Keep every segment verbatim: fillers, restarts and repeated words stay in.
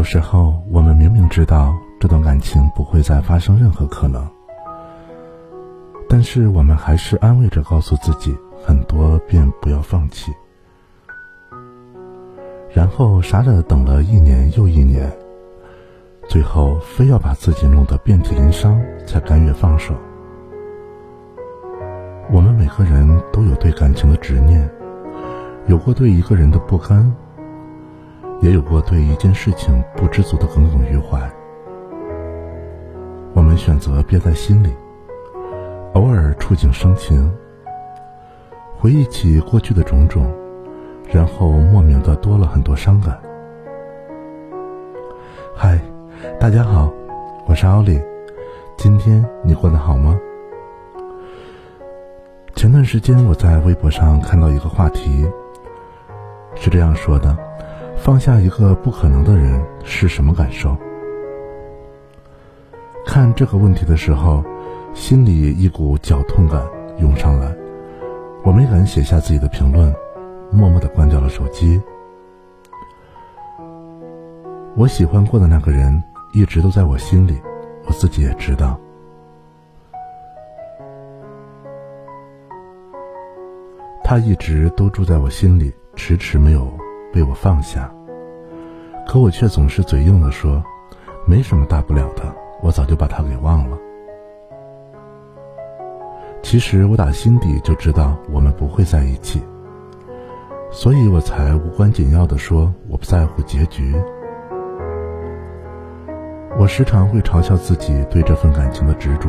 有时候我们明明知道这段感情不会再发生任何可能，但是我们还是安慰着告诉自己很多遍不要放弃，然后傻傻的等了一年又一年，最后非要把自己弄得遍体鳞伤才甘愿放手。我们每个人都有对感情的执念，有过对一个人的不甘，也有过对一件事情不知足的耿耿于怀。我们选择憋在心里，偶尔触景生情，回忆起过去的种种，然后莫名的多了很多伤感。嗨，大家好，我是奥利，今天你过得好吗？前段时间我在微博上看到一个话题，是这样说的：放下一个不可能的人是什么感受？看这个问题的时候，心里一股绞痛感涌上来，我没敢写下自己的评论，默默地关掉了手机。我喜欢过的那个人一直都在我心里，我自己也知道。他一直都住在我心里，迟迟没有被我放下，可我却总是嘴硬地说，没什么大不了的，我早就把他给忘了。其实我打心底就知道我们不会在一起，所以我才无关紧要地说我不在乎结局。我时常会嘲笑自己对这份感情的执着，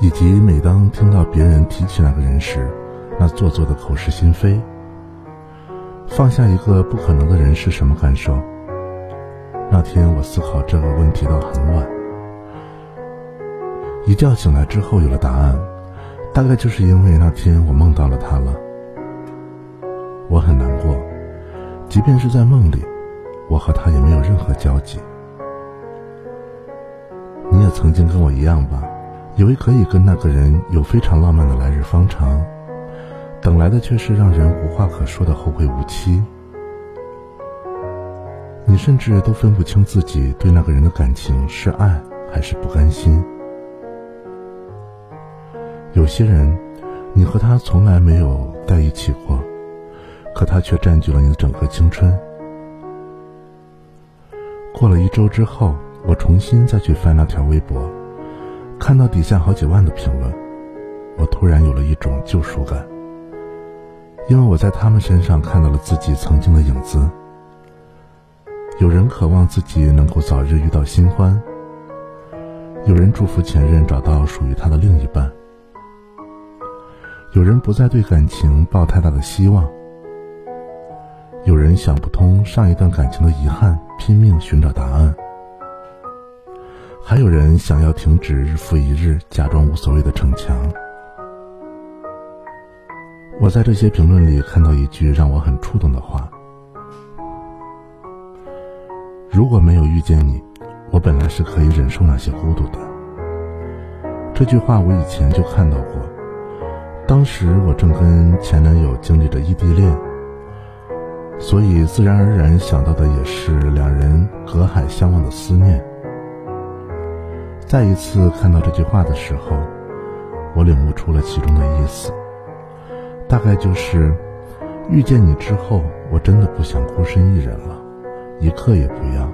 以及每当听到别人提起那个人时，那做作的口是心非。放下一个不可能的人是什么感受？那天我思考这个问题到很晚，一觉醒来之后有了答案，大概就是因为那天我梦到了他了。我很难过，即便是在梦里，我和他也没有任何交集。你也曾经跟我一样吧，以为可以跟那个人有非常浪漫的来日方长，等来的却是让人无话可说的后会无期。你甚至都分不清自己对那个人的感情是爱还是不甘心。有些人，你和他从来没有在一起过，可他却占据了你的整个青春。过了一周之后，我重新再去翻那条微博，看到底下好几万的评论，我突然有了一种救赎感，因为我在他们身上看到了自己曾经的影子。有人渴望自己能够早日遇到新欢，有人祝福前任找到属于他的另一半，有人不再对感情抱太大的希望，有人想不通上一段感情的遗憾，拼命寻找答案，还有人想要停止日复一日假装无所谓的逞强。我在这些评论里看到一句让我很触动的话：如果没有遇见你，我本来是可以忍受那些孤独的。这句话我以前就看到过，当时我正跟前男友经历着异地恋，所以自然而然想到的也是两人隔海相望的思念。再一次看到这句话的时候，我领悟出了其中的意思，大概就是遇见你之后，我真的不想孤身一人了，一刻也不要，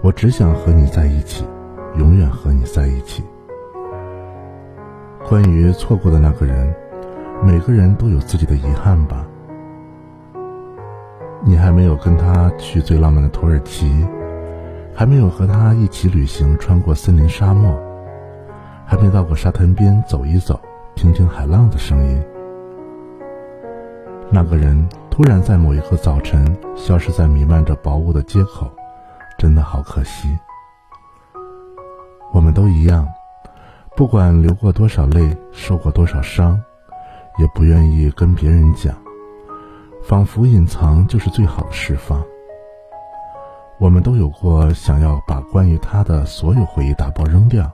我只想和你在一起，永远和你在一起。关于错过的那个人，每个人都有自己的遗憾吧。你还没有跟他去最浪漫的土耳其，还没有和他一起旅行穿过森林沙漠，还没到过沙滩边走一走，听听海浪的声音。那个人突然在某一个早晨消失在弥漫着薄雾的街口，真的好可惜。我们都一样，不管流过多少泪，受过多少伤，也不愿意跟别人讲，仿佛隐藏就是最好的释放。我们都有过想要把关于他的所有回忆打包扔掉，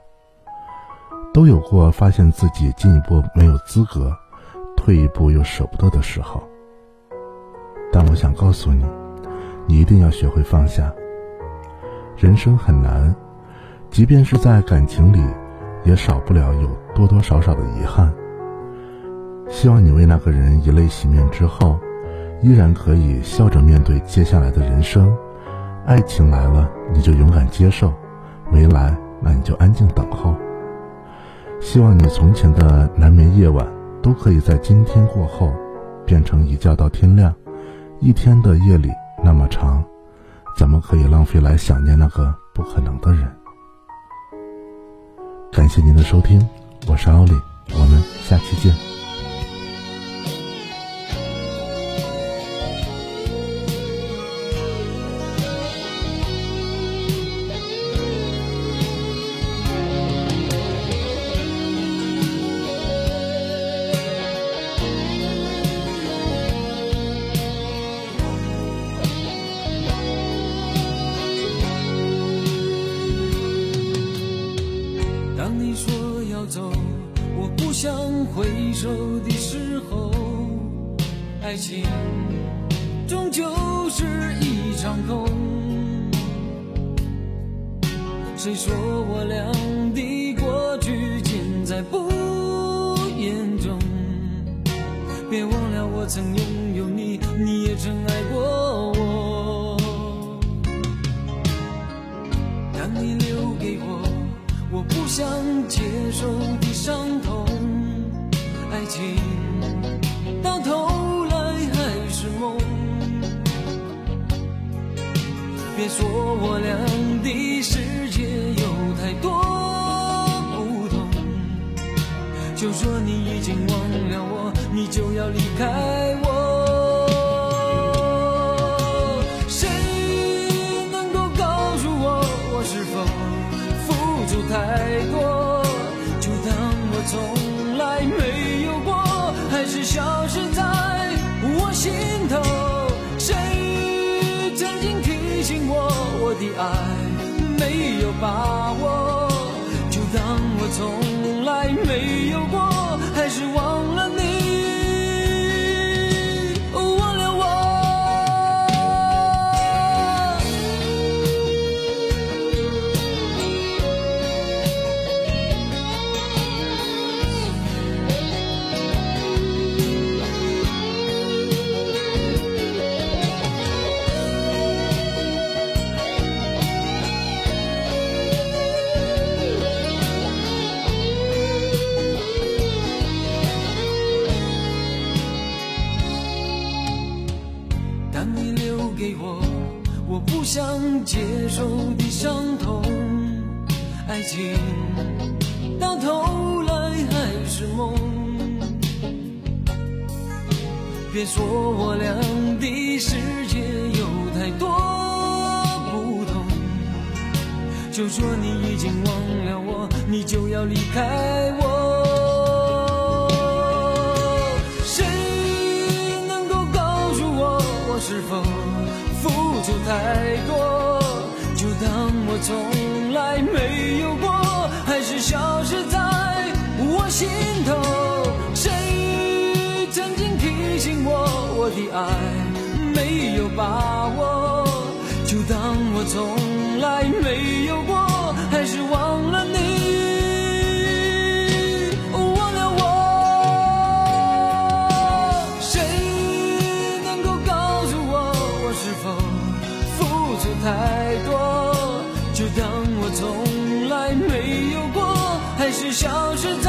都有过发现自己进一步没有资格，退一步又舍不得的时候。但我想告诉你，你一定要学会放下。人生很难，即便是在感情里，也少不了有多多少少的遗憾。希望你为那个人以泪洗面之后，依然可以笑着面对接下来的人生。爱情来了，你就勇敢接受，没来，那你就安静等候。希望你从前的难眠夜晚，都可以在今天过后变成一觉到天亮。一天的夜里那么长，怎么可以浪费来想念那个不可能的人？感谢您的收听，我是奥利，我们下期见。想回首的时候，爱情终究是一场空。谁说我俩的过去尽在不言中？别忘了我曾拥有你，你也曾爱过我。当你留给我我不想接受的伤痛，爱情到头来还是梦。别说我俩的世界有太多不同，就说你已经忘了我，你就要离开我。谁能够告诉我，我是否付出太多？就当我从来没是消失在我心头。谁曾经提醒我，我的爱没有把握？就当我从来没有过，还是忘了你。我不想接受的伤痛，爱情到头来还是梦。别说我俩的世界有太多不同，就说你已经忘了我，你就要离开我。谁能够告诉我，我是否付出太多？就当我从来没有过，还是消失在我心头。谁曾经提醒我，我的爱没有把握？就当我从来没有过，还是忘了你，忘了我。谁能够告诉我，我是否付出太多？就当我从来没有过，还是消失。